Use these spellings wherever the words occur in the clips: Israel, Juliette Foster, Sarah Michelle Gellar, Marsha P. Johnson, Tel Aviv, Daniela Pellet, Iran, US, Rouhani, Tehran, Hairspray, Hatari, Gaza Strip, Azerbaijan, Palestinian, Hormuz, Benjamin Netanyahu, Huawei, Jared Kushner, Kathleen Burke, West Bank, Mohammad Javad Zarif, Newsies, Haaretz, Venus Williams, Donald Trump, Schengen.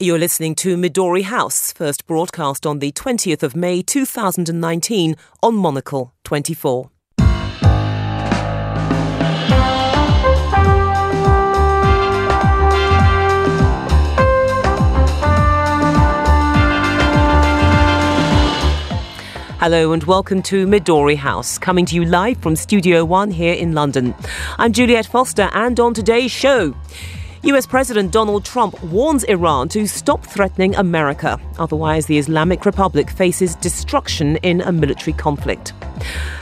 You're listening to Midori House, first broadcast on the 20th of May 2019 on Monocle 24. Hello and welcome to Midori House, coming to you live from Studio One here in London. I'm Juliette Foster, and on today's show, US President Donald Trump warns Iran to stop threatening America, otherwise the Islamic Republic faces destruction in a military conflict.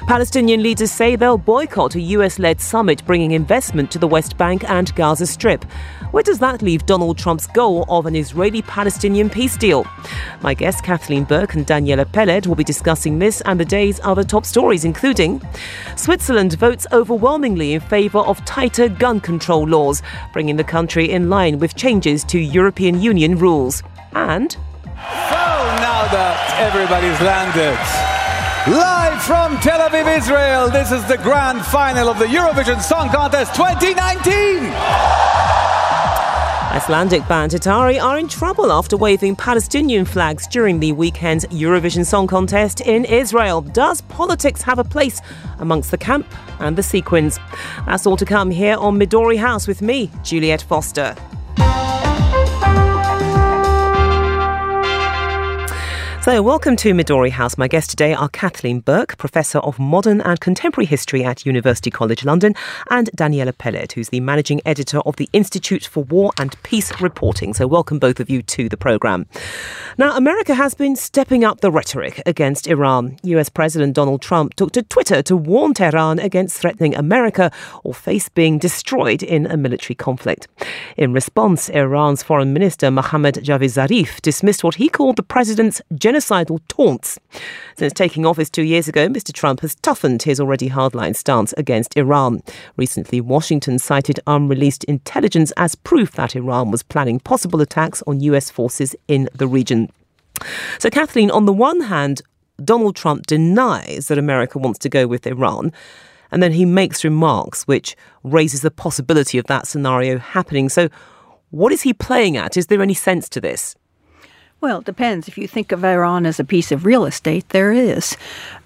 Palestinian leaders say they'll boycott a US-led summit bringing investment to the West Bank and Gaza Strip. Where does that leave Donald Trump's goal of an Israeli-Palestinian peace deal? My guests Kathleen Burke and Daniela Pellet will be discussing this and the day's other top stories, including Switzerland votes overwhelmingly in favour of tighter gun control laws, bringing the country in line with changes to European Union rules. And now that everybody's landed, live from Tel Aviv, Israel, this is the grand final of the Eurovision Song Contest 2019! Icelandic band Hatari are in trouble after waving Palestinian flags during the weekend's Eurovision Song Contest in Israel. Does politics have a place amongst the camp and the sequins? That's all to come here on Midori House with me, Juliette Foster. So, welcome to Midori House. My guests today are Kathleen Burke, Professor of Modern and Contemporary History at University College London, and Daniela Pellet, who's the Managing Editor of the Institute for War and Peace Reporting. So, welcome both of you to the programme. Now, America has been stepping up the rhetoric against Iran. US President Donald Trump took to Twitter to warn Tehran against threatening America or face being destroyed in a military conflict. In response, Iran's Foreign Minister Mohammad Javad Zarif dismissed what he called the president's genocidal taunts. Since taking office 2 years ago, Mr. Trump has toughened his already hardline stance against Iran. Recently, Washington cited unreleased intelligence as proof that Iran was planning possible attacks on US forces in the region. So, Kathleen, on the one hand, Donald Trump denies that America wants to go with Iran, and then he makes remarks which raises the possibility of that scenario happening. So, what is he playing at? Is there any sense to this? Well, it depends. If you think of Iran as a piece of real estate, there is,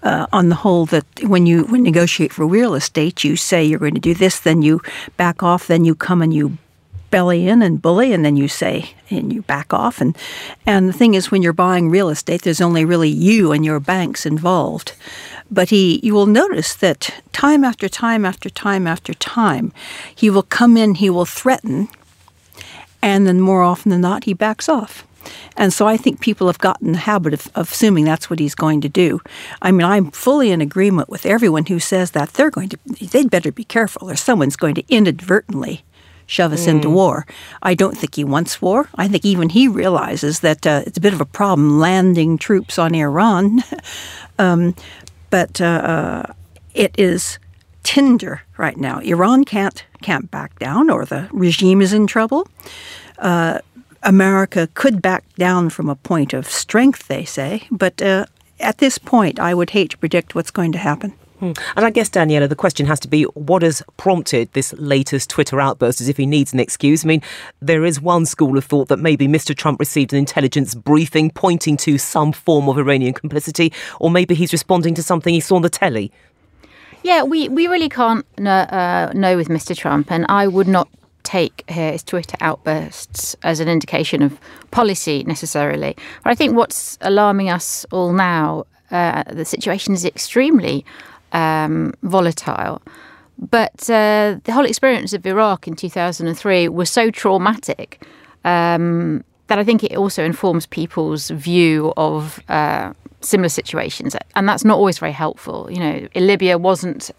on the whole, that when you negotiate for real estate, you say you're going to do this, then you back off, then you come and you belly in and bully, and then you say, and you back off. And the thing is, when you're buying real estate, there's only really you and your banks involved. But you will notice that time after time after time after time, he will come in, he will threaten, and then more often than not, he backs off. And so I think people have gotten the habit of assuming that's what he's going to do. I mean, I'm fully in agreement with everyone who says that they'd better be careful or someone's going to inadvertently shove us into war. I don't think he wants war. I think even he realizes that it's a bit of a problem landing troops on Iran. It is tinder right now. Iran can't back down, or the regime is in trouble. America could back down from a point of strength, they say, but at this point, I would hate to predict what's going to happen. And I guess, Daniela, the question has to be, what has prompted this latest Twitter outburst, as if he needs an excuse? I mean, there is one school of thought that maybe Mr. Trump received an intelligence briefing pointing to some form of Iranian complicity, or maybe he's responding to something he saw on the telly. Yeah, we really can't know with Mr. Trump, and I would not take his Twitter outbursts as an indication of policy necessarily. But I think what's alarming us all now, the situation is extremely volatile. But the whole experience of Iraq in 2003 was so traumatic that I think it also informs people's view of similar situations. And that's not always very helpful. You know, Libya wasn't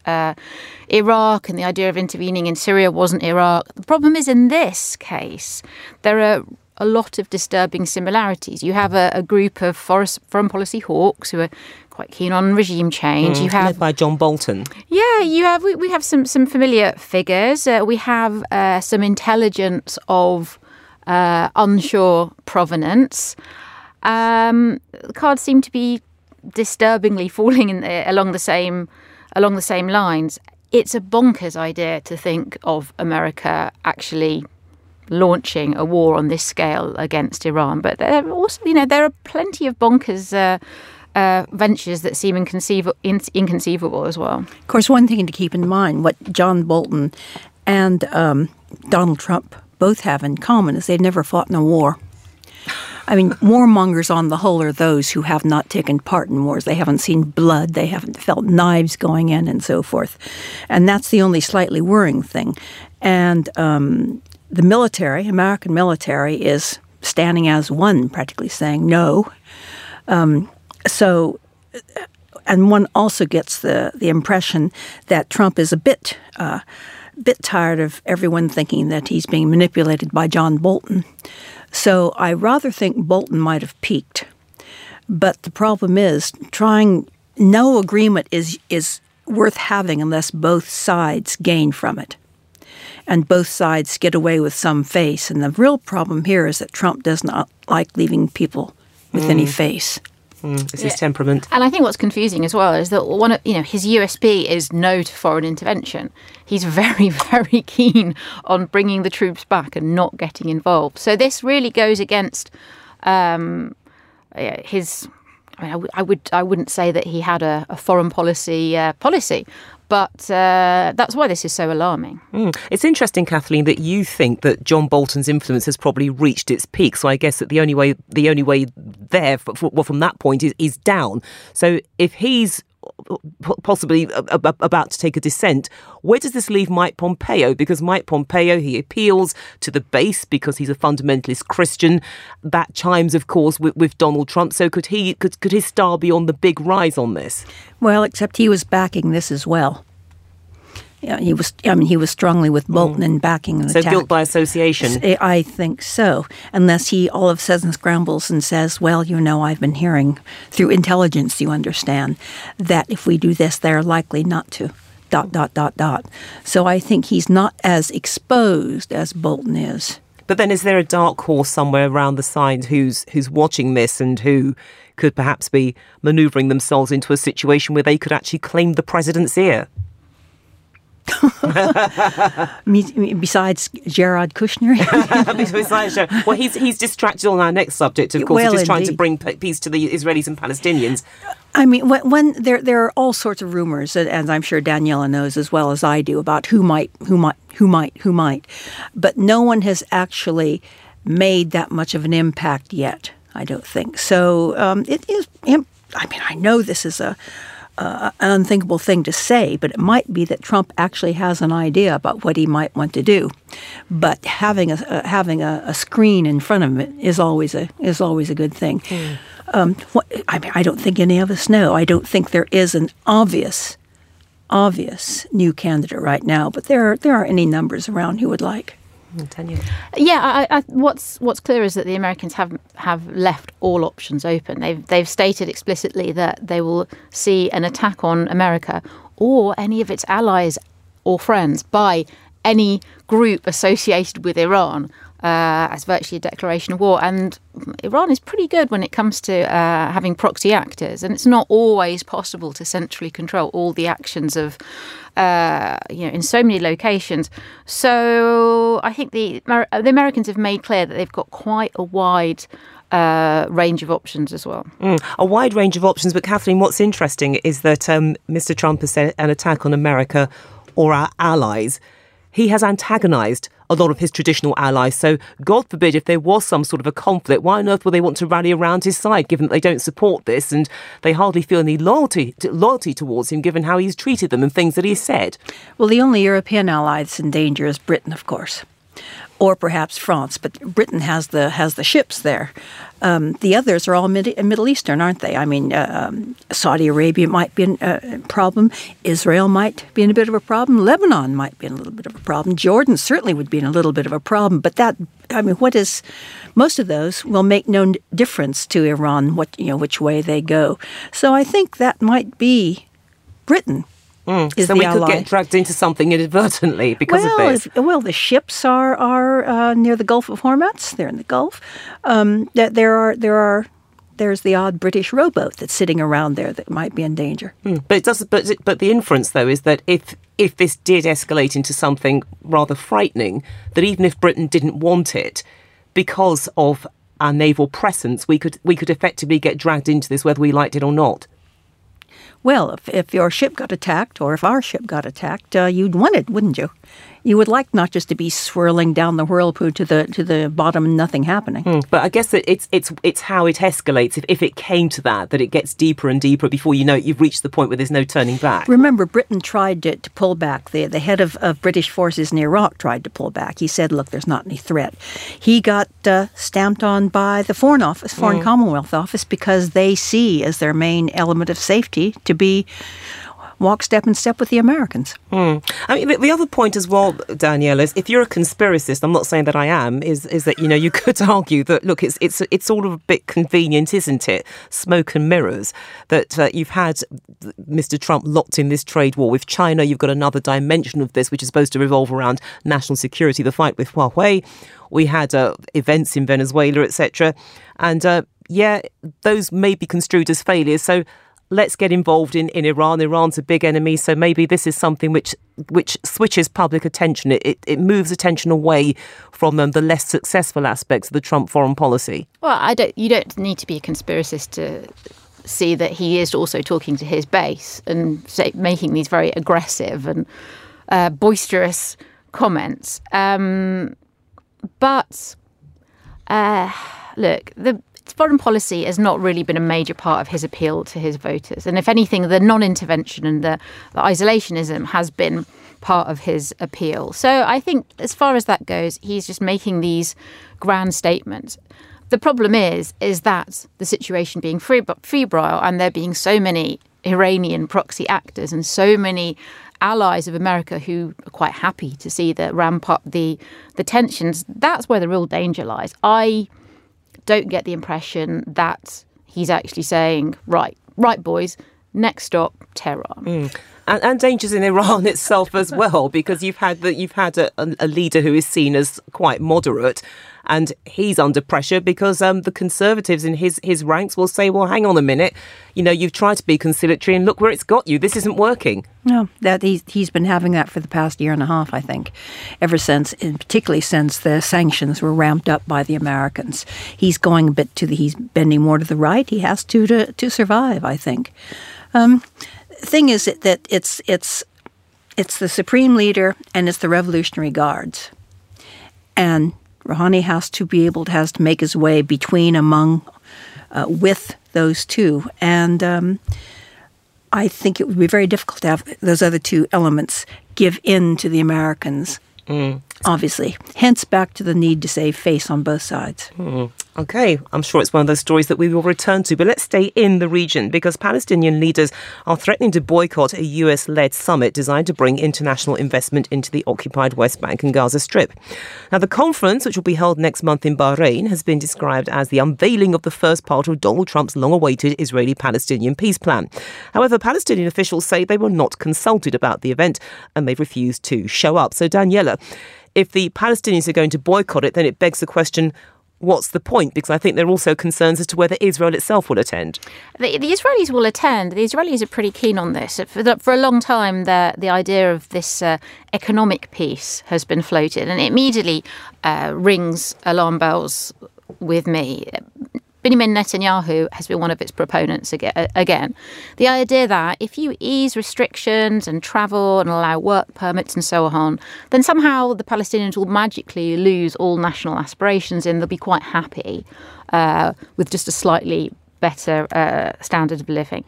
Iraq, and the idea of intervening in Syria wasn't Iraq. The problem is, in this case, there are a lot of disturbing similarities. You have a group of foreign policy hawks who are quite keen on regime change. You have led by John Bolton. Yeah, you have. We have some familiar figures. We have some intelligence of unsure provenance. The cards seem to be disturbingly falling along the same lines. It's a bonkers idea to think of America actually launching a war on this scale against Iran. But there are also, you know, there are plenty of bonkers ventures that seem inconceivable as well. Of course, one thing to keep in mind, what John Bolton and Donald Trump both have in common is they've never fought in a war. I mean, warmongers on the whole are those who have not taken part in wars. They haven't seen blood. They haven't felt knives going in and so forth. And that's the only slightly worrying thing. And the military, American military, is standing as one, practically saying no. And one also gets the impression that Trump is a bit tired of everyone thinking that he's being manipulated by John Bolton. So I rather think Bolton might have peaked. But the problem is no agreement is worth having unless both sides gain from it. And both sides get away with some face. And the real problem here is that Trump does not like leaving people with any face. It's his temperament. And I think what's confusing as well is that his USP is no to foreign intervention. He's very, very keen on bringing the troops back and not getting involved. So this really goes against his. I wouldn't say that he had a foreign policy. But that's why this is so alarming. It's interesting, Kathleen, that you think that John Bolton's influence has probably reached its peak. So I guess that the only way there from that point is down. So if he's possibly about to take a descent, where does this leave Mike Pompeo? Because Mike Pompeo, he appeals to the base because he's a fundamentalist Christian. That chimes, of course, with Donald Trump. So could his star be on the big rise on this? Well, except he was backing this as well. Yeah, he was strongly with Bolton in backing the attack. So guilt by association. I think so, unless he all of a sudden scrambles and says, well, I've been hearing through intelligence, you understand, that if we do this, they're likely not to, ... So I think he's not as exposed as Bolton is. But then is there a dark horse somewhere around the side who's watching this and who could perhaps be manoeuvring themselves into a situation where they could actually claim the president's ear? Besides Jared Kushner. Well, he's distracted on our next subject, of course. Well, he's just trying to bring peace to the Israelis and Palestinians. I mean, when there are all sorts of rumors, and I'm sure Daniela knows as well as I do, about who might. But no one has actually made that much of an impact yet, I don't think. So it is. I mean, I know this is an unthinkable thing to say, but it might be that Trump actually has an idea about what he might want to do. But having a screen in front of him is always a good thing. I don't think any of us know. I don't think there is an obvious new candidate right now, but there are any numbers around who would like. Yeah, what's clear is that the Americans have left all options open. They've stated explicitly that they will see an attack on America or any of its allies or friends by any group associated with Iran as virtually a declaration of war. And Iran is pretty good when it comes to having proxy actors, and it's not always possible to centrally control all the actions of in so many locations. So I think the Americans have made clear that they've got quite a wide range of options as well. A wide range of options. But Kathleen, what's interesting is that Mr. Trump has said an attack on America or our allies. He has antagonised a lot of his traditional allies. So God forbid if there was some sort of a conflict, why on earth would they want to rally around his side, given that they don't support this and they hardly feel any loyalty towards him, given how he's treated them and things that he's said? Well, the only European ally that's in danger is Britain, of course, or perhaps France. But Britain has the ships there. The others are all Middle Eastern, aren't they? I mean, Saudi Arabia might be a problem. Israel might be in a bit of a problem. Lebanon might be in a little bit of a problem. Jordan certainly would be in a little bit of a problem. But most of those will make no difference to Iran, which way they go. So I think that might be Britain. So we could get dragged into something inadvertently because of this. Well, the ships are near the Gulf of Hormuz. They're in the Gulf. That there are there's the odd British rowboat that's sitting around there that might be in danger. But it does. But the inference, though, is that if this did escalate into something rather frightening, that even if Britain didn't want it, because of our naval presence, we could effectively get dragged into this whether we liked it or not. Well, if your ship got attacked, or if our ship got attacked, you'd want it, wouldn't you? You would like not just to be swirling down the whirlpool to the bottom and nothing happening. But I guess that it's how it escalates. If it came to that it gets deeper and deeper before you know it, you've reached the point where there's no turning back. Remember, Britain tried to pull back. The head of British forces in Iraq tried to pull back. He said, look, there's not any threat. He got stamped on by the Foreign Office, Foreign Commonwealth Office, because they see as their main element of safety to be walk step in step with the Americans. I mean, the other point as well, Daniela, is if you're a conspiracist, I'm not saying that I am, is that, you know, you could argue that, look, it's sort of a bit convenient, isn't it? Smoke and mirrors. That you've had Mr. Trump locked in this trade war with China. You've got another dimension of this, which is supposed to revolve around national security, the fight with Huawei. We had events in Venezuela, etc. And, those may be construed as failures. So let's get involved in Iran. Iran's a big enemy, so maybe this is something which switches public attention. It moves attention away from the less successful aspects of the Trump foreign policy. Well, you don't need to be a conspiracist to see that he is also talking to his base and making these very aggressive and boisterous comments. Look, foreign policy has not really been a major part of his appeal to his voters. And if anything, the non-intervention and the isolationism has been part of his appeal. So I think as far as that goes, he's just making these grand statements. The problem is that the situation being febrile and there being so many Iranian proxy actors and so many allies of America who are quite happy to see the ramp up the tensions, that's where the real danger lies. I don't get the impression that he's actually saying, right, boys, next stop, Tehran. And dangers in Iran itself as well, because you've had a leader who is seen as quite moderate, and he's under pressure because the conservatives in his ranks will say, well, hang on a minute, you know, you've tried to be conciliatory and look where it's got you. This isn't working. No, that he's been having that for the past year and a half, I think, ever since, and particularly since the sanctions were ramped up by the Americans. He's going a bit he's bending more to the right. He has to survive, I think. Thing is that it's the supreme leader and it's the Revolutionary Guards, and Rouhani has to make his way between, among, with those two, and I think it would be very difficult to have those other two elements give in to the Americans. Obviously, hence back to the need to save face on both sides. Okay, I'm sure it's one of those stories that we will return to, but let's stay in the region, because Palestinian leaders are threatening to boycott a US-led summit designed to bring international investment into the occupied West Bank and Gaza Strip. Now, the conference, which will be held next month in Bahrain, has been described as the unveiling of the first part of Donald Trump's long-awaited Israeli-Palestinian peace plan. However, Palestinian officials say they were not consulted about the event and they've refused to show up. So, Daniela, if the Palestinians are going to boycott it, then it begs the question, what's the point? Because I think there are also concerns as to whether Israel itself will attend. The Israelis will attend. The Israelis are pretty keen on this. For a long time, the idea of this economic peace has been floated, and it immediately rings alarm bells with me. Benjamin Netanyahu has been one of its proponents again. The idea that if you ease restrictions and travel and allow work permits and so on, then somehow the Palestinians will magically lose all national aspirations and they'll be quite happy with just a slightly better standard of living.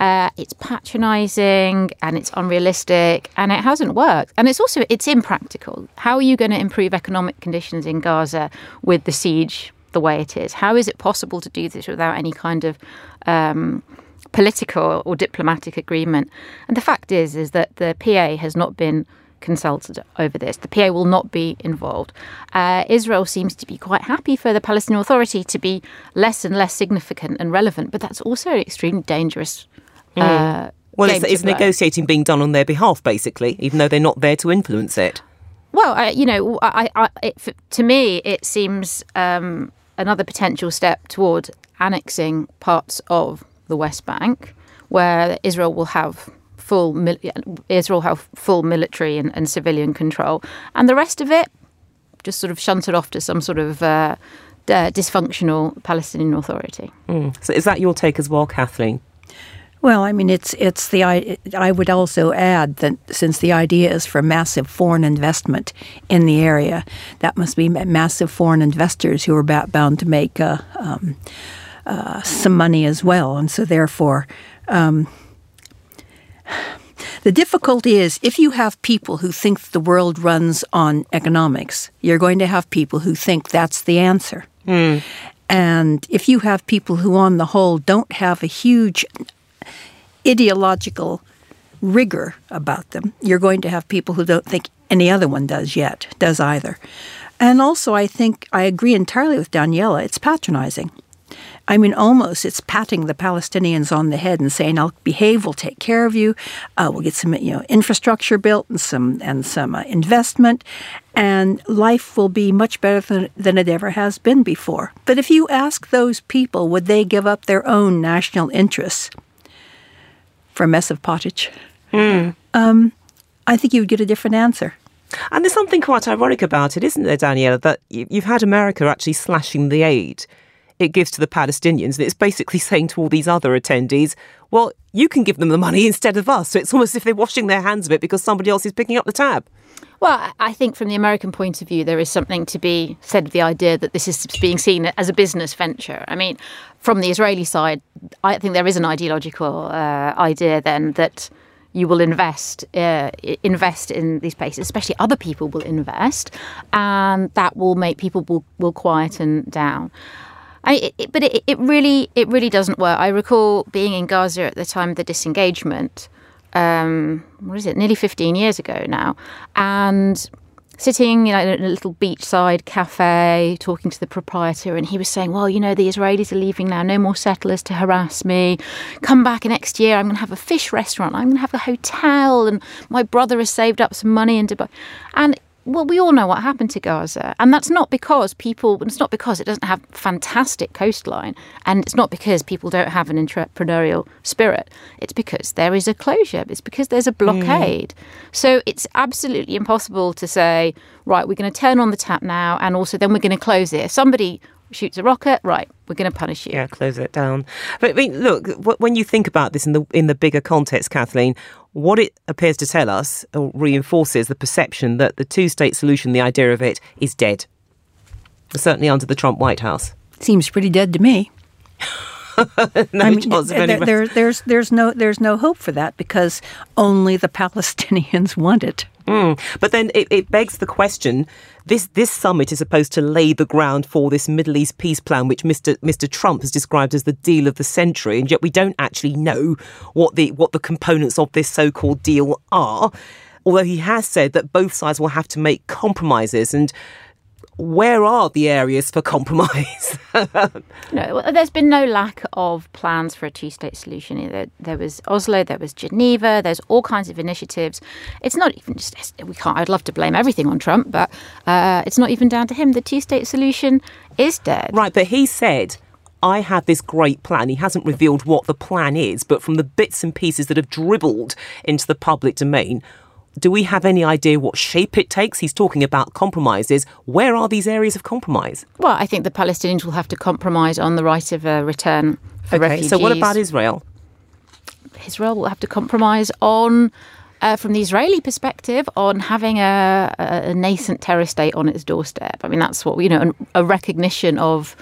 It's patronising and it's unrealistic and it hasn't worked. And it's impractical. How are you going to improve economic conditions in Gaza with the siege the way it is? How is it possible to do this without any kind of political or diplomatic agreement? And the fact is that the PA has not been consulted over this. The PA will not be involved. Israel seems to be quite happy for the Palestinian Authority to be less and less significant and relevant, but that's also an extremely dangerous well, it's negotiating being done on their behalf, basically, even though they're not there to influence it. Well, to me, it seems another potential step toward annexing parts of the West Bank, where Israel will have full military and civilian control, and the rest of it just sort of shunted off to some sort of dysfunctional Palestinian authority. Mm. So is that your take as well, Kathleen? Well, I mean, I would also add that since the idea is for massive foreign investment in the area, that must be massive foreign investors who are bound to make some money as well. And so therefore, the difficulty is if you have people who think the world runs on economics, you're going to have people who think that's the answer. Mm. And if you have people who on the whole don't have a huge ideological rigor about them, you're going to have people who don't think any other one does either. And also, I think I agree entirely with Daniela. It's patronizing. I mean, almost it's patting the Palestinians on the head and saying, "I'll behave. We'll take care of you. We'll get some, infrastructure built and some investment, and life will be much better than it ever has been before." But if you ask those people, would they give up their own national interests for a mess of pottage? Mm. I think you would get a different answer. And there's something quite ironic about it, isn't there, Daniela, that you've had America actually slashing the aid it gives to the Palestinians, and it's basically saying to all these other attendees, well, you can give them the money instead of us. So it's almost as if they're washing their hands of it because somebody else is picking up the tab. Well, I think from the American point of view, there is something to be said of the idea that this is being seen as a business venture. I mean, from the Israeli side, I think there is an ideological idea then that you will invest in these places, especially other people will invest, and that will make people will quieten down. But it really doesn't work. I recall being in Gaza at the time of the disengagement, nearly 15 years ago now, and sitting in a little beachside cafe, talking to the proprietor, and he was saying, well, the Israelis are leaving now, no more settlers to harass me. Come back next year, I'm going to have a fish restaurant, I'm going to have a hotel, and my brother has saved up some money in Dubai. And well, we all know what happened to Gaza. And that's not because it's not because it doesn't have fantastic coastline. And it's not because people don't have an entrepreneurial spirit. It's because there is a closure. It's because there's a blockade. Mm. So it's absolutely impossible to say, right, we're going to turn on the tap now. And also then we're going to close it. If somebody shoots a rocket, right, we're going to punish you. Yeah, close it down. But I mean, look, when you think about this in the bigger context, Kathleen, what it appears to tell us or reinforces the perception that the two-state solution, the idea of it, is dead. Certainly under the Trump White House. Seems pretty dead to me. There's no hope for that because only the Palestinians want it. Mm. But then it begs the question, this summit is supposed to lay the ground for this Middle East peace plan, which Mr. Trump has described as the deal of the century. And yet we don't actually know what the components of this so-called deal are, although he has said that both sides will have to make compromises. And where are the areas for compromise? There's been no lack of plans for a two-state solution either. There was Oslo, there was Geneva, there's all kinds of initiatives. It's not even just, I'd love to blame everything on Trump, but it's not even down to him. The two-state solution is dead. Right, but he said, I have this great plan. He hasn't revealed what the plan is, but from the bits and pieces that have dribbled into the public domain, do we have any idea what shape it takes? He's talking about compromises. Where are these areas of compromise? Well, I think the Palestinians will have to compromise on the right of a return for refugees. So what about Israel? Israel will have to compromise on, from the Israeli perspective, on having a nascent terrorist state on its doorstep. I mean, that's what, a recognition of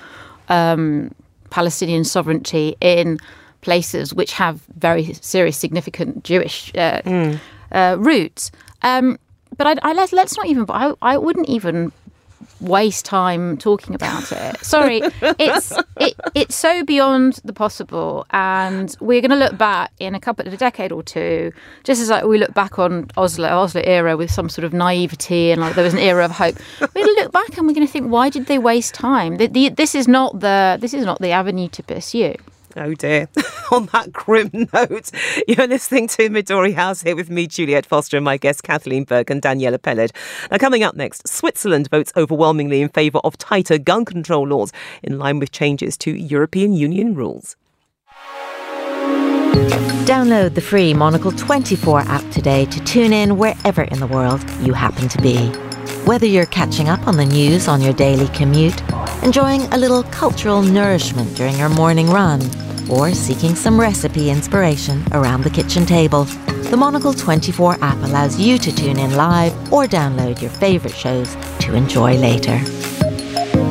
Palestinian sovereignty in places which have very serious, significant Jewish roots. But let's not even, I wouldn't even waste time talking about it. Sorry, it's so beyond the possible. And we're going to look back in a decade or two, just as we look back on Oslo era with some sort of naivety and there was an era of hope. We're going to look back and we're going to think, why did they waste time? This is not the avenue to pursue. Oh dear. On that grim note, you're listening to Midori House here with me, Juliette Foster, and my guests Kathleen Burke and Daniela Pellet. Now, coming up next, Switzerland votes overwhelmingly in favour of tighter gun control laws in line with changes to European Union rules. Download the free Monocle 24 app today to tune in wherever in the world you happen to be. Whether you're catching up on the news on your daily commute, enjoying a little cultural nourishment during your morning run, or seeking some recipe inspiration around the kitchen table, the Monocle 24 app allows you to tune in live or download your favourite shows to enjoy later.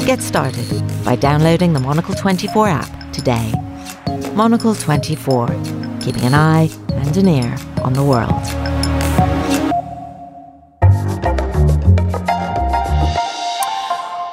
Get started by downloading the Monocle 24 app today. Monocle 24, keeping an eye and an ear on the world.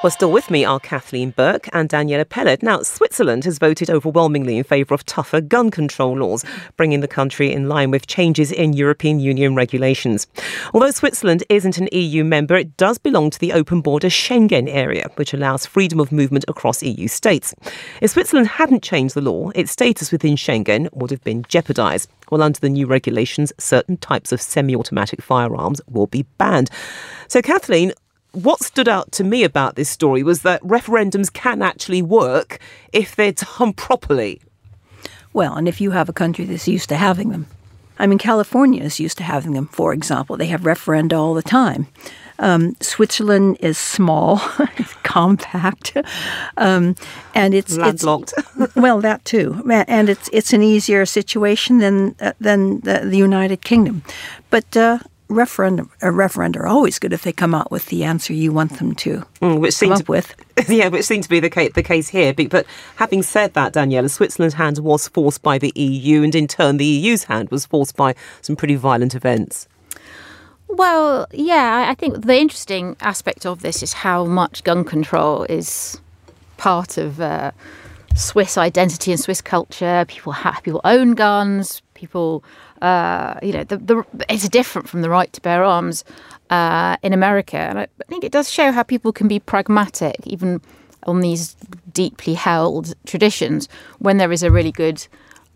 Well, still with me are Kathleen Burke and Daniela Pellet. Now, Switzerland has voted overwhelmingly in favour of tougher gun control laws, bringing the country in line with changes in European Union regulations. Although Switzerland isn't an EU member, it does belong to the open border Schengen area, which allows freedom of movement across EU states. If Switzerland hadn't changed the law, its status within Schengen would have been jeopardised. Well, under the new regulations, certain types of semi-automatic firearms will be banned. So, Kathleen, what stood out to me about this story was that referendums can actually work if they're done properly. Well, and if you have a country that's used to having them. I mean, California is used to having them, for example. They have referenda all the time. Switzerland is small, it's compact, and it's landlocked. Well, that too, and it's an easier situation than the United Kingdom, but. Referenda are always good if they come out with the answer you want them to which seemed to be the case here. But having said that, Daniela, Switzerland's hand was forced by the EU, and in turn the EU's hand was forced by some pretty violent events. Well, yeah, I think the interesting aspect of this is how much gun control is part of Swiss identity and Swiss culture. People own guns. People, it's different from the right to bear arms in America. And I think it does show how people can be pragmatic, even on these deeply held traditions, when there is a really good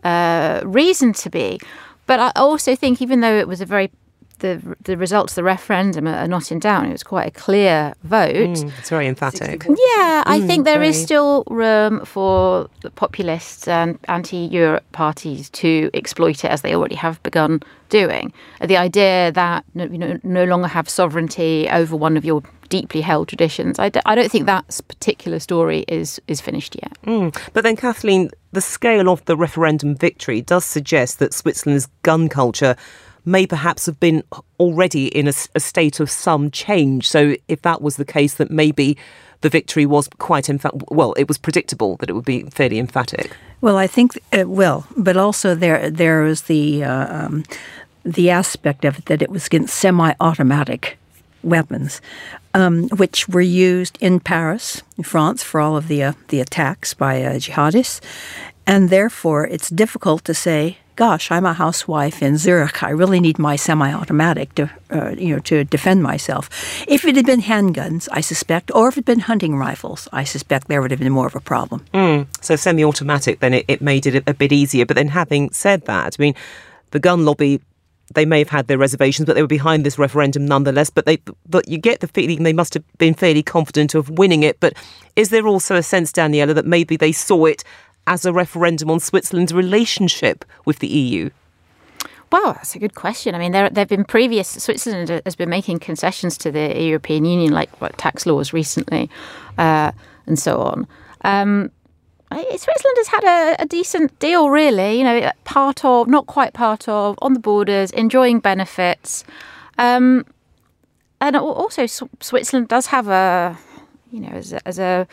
reason to be. But I also think, even though it was the results of the referendum are not in doubt, it was quite a clear vote. It's very emphatic. Yeah, I think there is still room for the populists and anti-Europe parties to exploit it, as they already have begun doing. The idea that no longer have sovereignty over one of your deeply held traditions, I don't think that particular story is finished yet. But then, Kathleen, the scale of the referendum victory does suggest that Switzerland's gun culture may perhaps have been already in a state of some change. So if that was the case, that maybe the victory was quite it was predictable that it would be fairly emphatic. Well, I think it will. But also there was the aspect of it that it was against semi-automatic weapons, which were used in Paris, in France, for all of the attacks by jihadists. And therefore, it's difficult to say, gosh, I'm a housewife in Zurich. I really need my semi-automatic to defend myself. If it had been handguns, I suspect, or if it had been hunting rifles, I suspect there would have been more of a problem. So semi-automatic, then it made it a bit easier. But then, having said that, I mean, the gun lobby, they may have had their reservations, but they were behind this referendum nonetheless. But you get the feeling they must have been fairly confident of winning it. But is there also a sense, Daniela, that maybe they saw it as a referendum on Switzerland's relationship with the EU? Well, that's a good question. I mean, there have been previous... Switzerland has been making concessions to the European Union, like tax laws recently and so on. Switzerland has had a decent deal, really. You know, part of, not quite part of, on the borders, enjoying benefits. And also, Switzerland does have a... You know, as a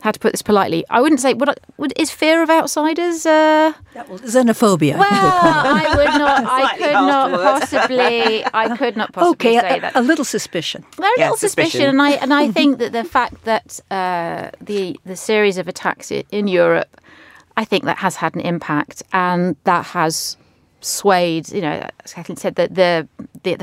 how to put this politely? I wouldn't say. Is fear of outsiders? Xenophobia. Well, I would not. I could not possibly say that. A little suspicion. A little suspicion, and I think that the fact that the series of attacks in Europe, I think that has had an impact, and that has swayed. You know, as Kathleen said, that the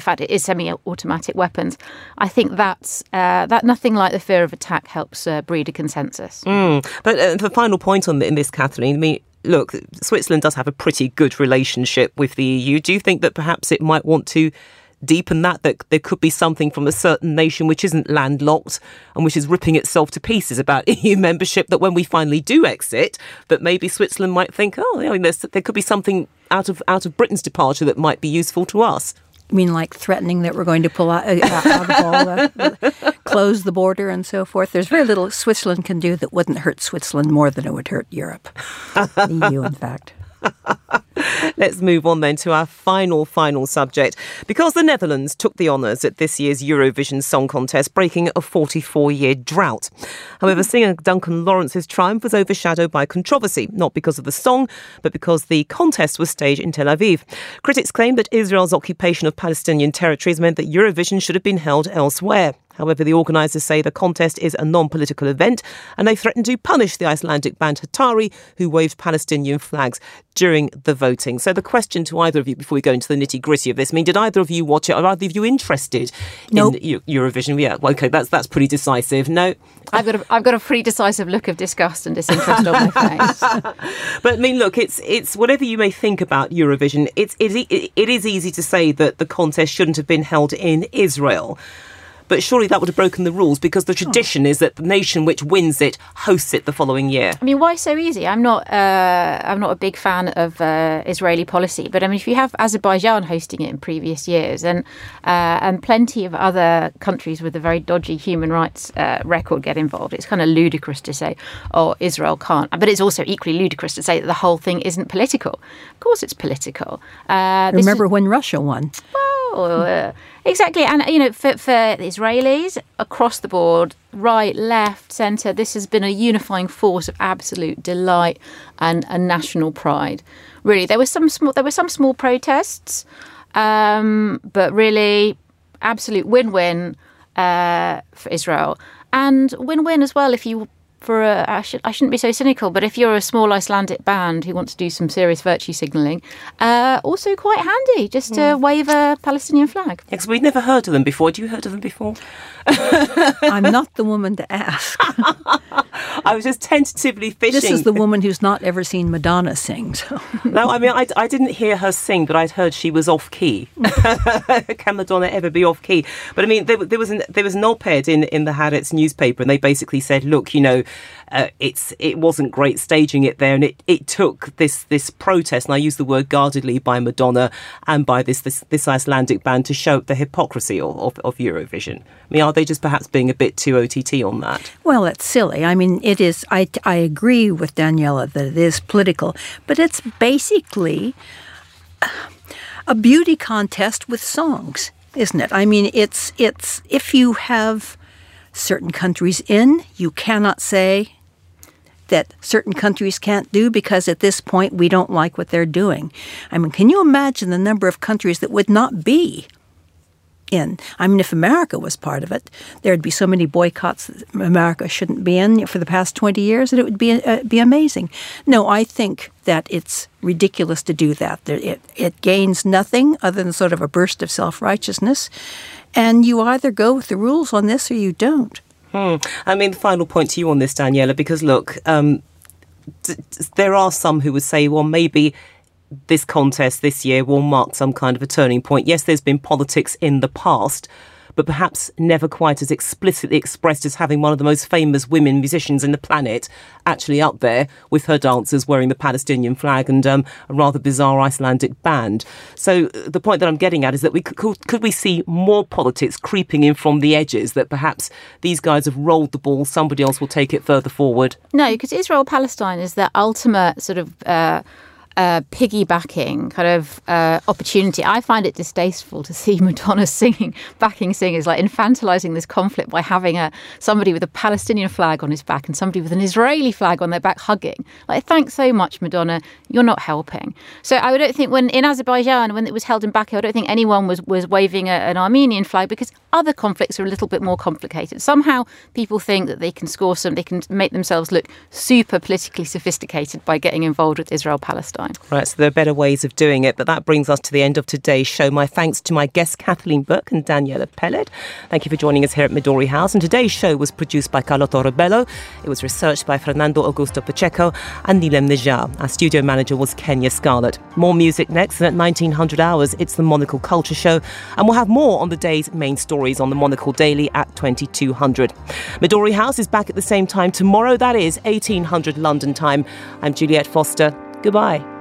fact it is semi-automatic weapons, I think that nothing like the fear of attack helps breed a consensus. But the final point in this, Kathleen, I mean, look, Switzerland does have a pretty good relationship with the EU. Do you think that perhaps it might want to deepen that there could be something from a certain nation which isn't landlocked and which is ripping itself to pieces about EU membership, that when we finally do exit, that maybe Switzerland might think, oh, I mean, there could be something out of Britain's departure that might be useful to us? I mean, like threatening that we're going to pull out of all, close the border and so forth. There's very little Switzerland can do that wouldn't hurt Switzerland more than it would hurt Europe. The EU, in fact. Let's move on then to our final subject, because the Netherlands took the honours at this year's Eurovision Song Contest, breaking a 44-year drought. However, singer Duncan Lawrence's triumph was overshadowed by controversy, not because of the song, but because the contest was staged in Tel Aviv. Critics claim that Israel's occupation of Palestinian territories meant that Eurovision should have been held elsewhere. However, the organisers say the contest is a non-political event, and they threatened to punish the Icelandic band Hatari, who waved Palestinian flags during the voting. So the question to either of you before we go into the nitty-gritty of this, I mean, did either of you watch it? Are either of you interested in Eurovision? Yeah, well, OK, that's pretty decisive. No? I've got a pretty decisive look of disgust and disinterest on my face. But, I mean, look, it's whatever you may think about Eurovision, it is easy to say that the contest shouldn't have been held in Israel. But surely that would have broken the rules, because the tradition is that the nation which wins it hosts it the following year. I mean, why so easy? I'm not a big fan of Israeli policy, but I mean, if you have Azerbaijan hosting it in previous years, and plenty of other countries with a very dodgy human rights record get involved, it's kind of ludicrous to say, oh, Israel can't. But it's also equally ludicrous to say that the whole thing isn't political. Of course, it's political. Remember when Russia won? Well, exactly. And, you know, for Israelis across the board, right, left, centre, this has been a unifying force of absolute delight and a national pride. Really, there were some small protests, but really absolute win-win for Israel, and win-win as well. I shouldn't be so cynical, but if you're a small Icelandic band who wants to do some serious virtue signalling, also quite handy just to wave a Palestinian flag. Because we'd never heard of them before. Had you heard of them before? I'm not the woman to ask. I was just tentatively fishing. This is the woman who's not ever seen Madonna sing. So. No, I mean, I didn't hear her sing, but I'd heard she was off key. Can Madonna ever be off key? But I mean, there was an op-ed in the Haaretz newspaper, and they basically said, look, you know, it wasn't great staging it there, and it took this protest, and I use the word guardedly, by Madonna and by this Icelandic band to show the hypocrisy of Eurovision. I mean, are they just perhaps being a bit too OTT on that? Well, that's silly. I mean, it is. I agree with Daniela that it is political, but it's basically a beauty contest with songs, isn't it? I mean, it's if you have certain countries in, you cannot say that certain countries can't do, because at this point we don't like what they're doing. I mean, can you imagine the number of countries that would not be in? I mean, if America was part of it, there'd be so many boycotts that America shouldn't be in for the past 20 years that it would be amazing. No, I think that it's ridiculous to do that. It gains nothing other than sort of a burst of self-righteousness. And you either go with the rules on this or you don't. I mean, the final point to you on this, Daniela, because, look, there are some who would say, well, maybe this contest this year will mark some kind of a turning point. Yes, there's been politics in the past, but perhaps never quite as explicitly expressed as having one of the most famous women musicians in the planet actually up there with her dancers wearing the Palestinian flag and a rather bizarre Icelandic band. So the point that I'm getting at is that we could we see more politics creeping in from the edges, that perhaps these guys have rolled the ball, somebody else will take it further forward? No, because Israel-Palestine is their ultimate sort of... piggybacking kind of opportunity. I find it distasteful to see Madonna backing singers like infantilizing this conflict by having somebody with a Palestinian flag on his back and somebody with an Israeli flag on their back hugging. Like, thanks so much, Madonna, you're not helping. So I don't think in Azerbaijan, when it was held in Baku, I don't think anyone was waving an Armenian flag, because other conflicts are a little bit more complicated. Somehow people think that they can score some, they can make themselves look super politically sophisticated by getting involved with Israel-Palestine. time. Right, so there are better ways of doing it. But that brings us to the end of today's show. My thanks to my guests, Kathleen Burke and Daniela Pellet. Thank you for joining us here at Midori House. And today's show was produced by Carlotto Rebello. It was researched by Fernando Augusto Pacheco and Nilem Najjar. Our studio manager was Kenya Scarlett. More music next, and at 1900 hours, it's the Monocle Culture Show. And we'll have more on the day's main stories on the Monocle Daily at 2200. Midori House is back at the same time tomorrow. That is 1800 London time. I'm Juliette Foster. Goodbye.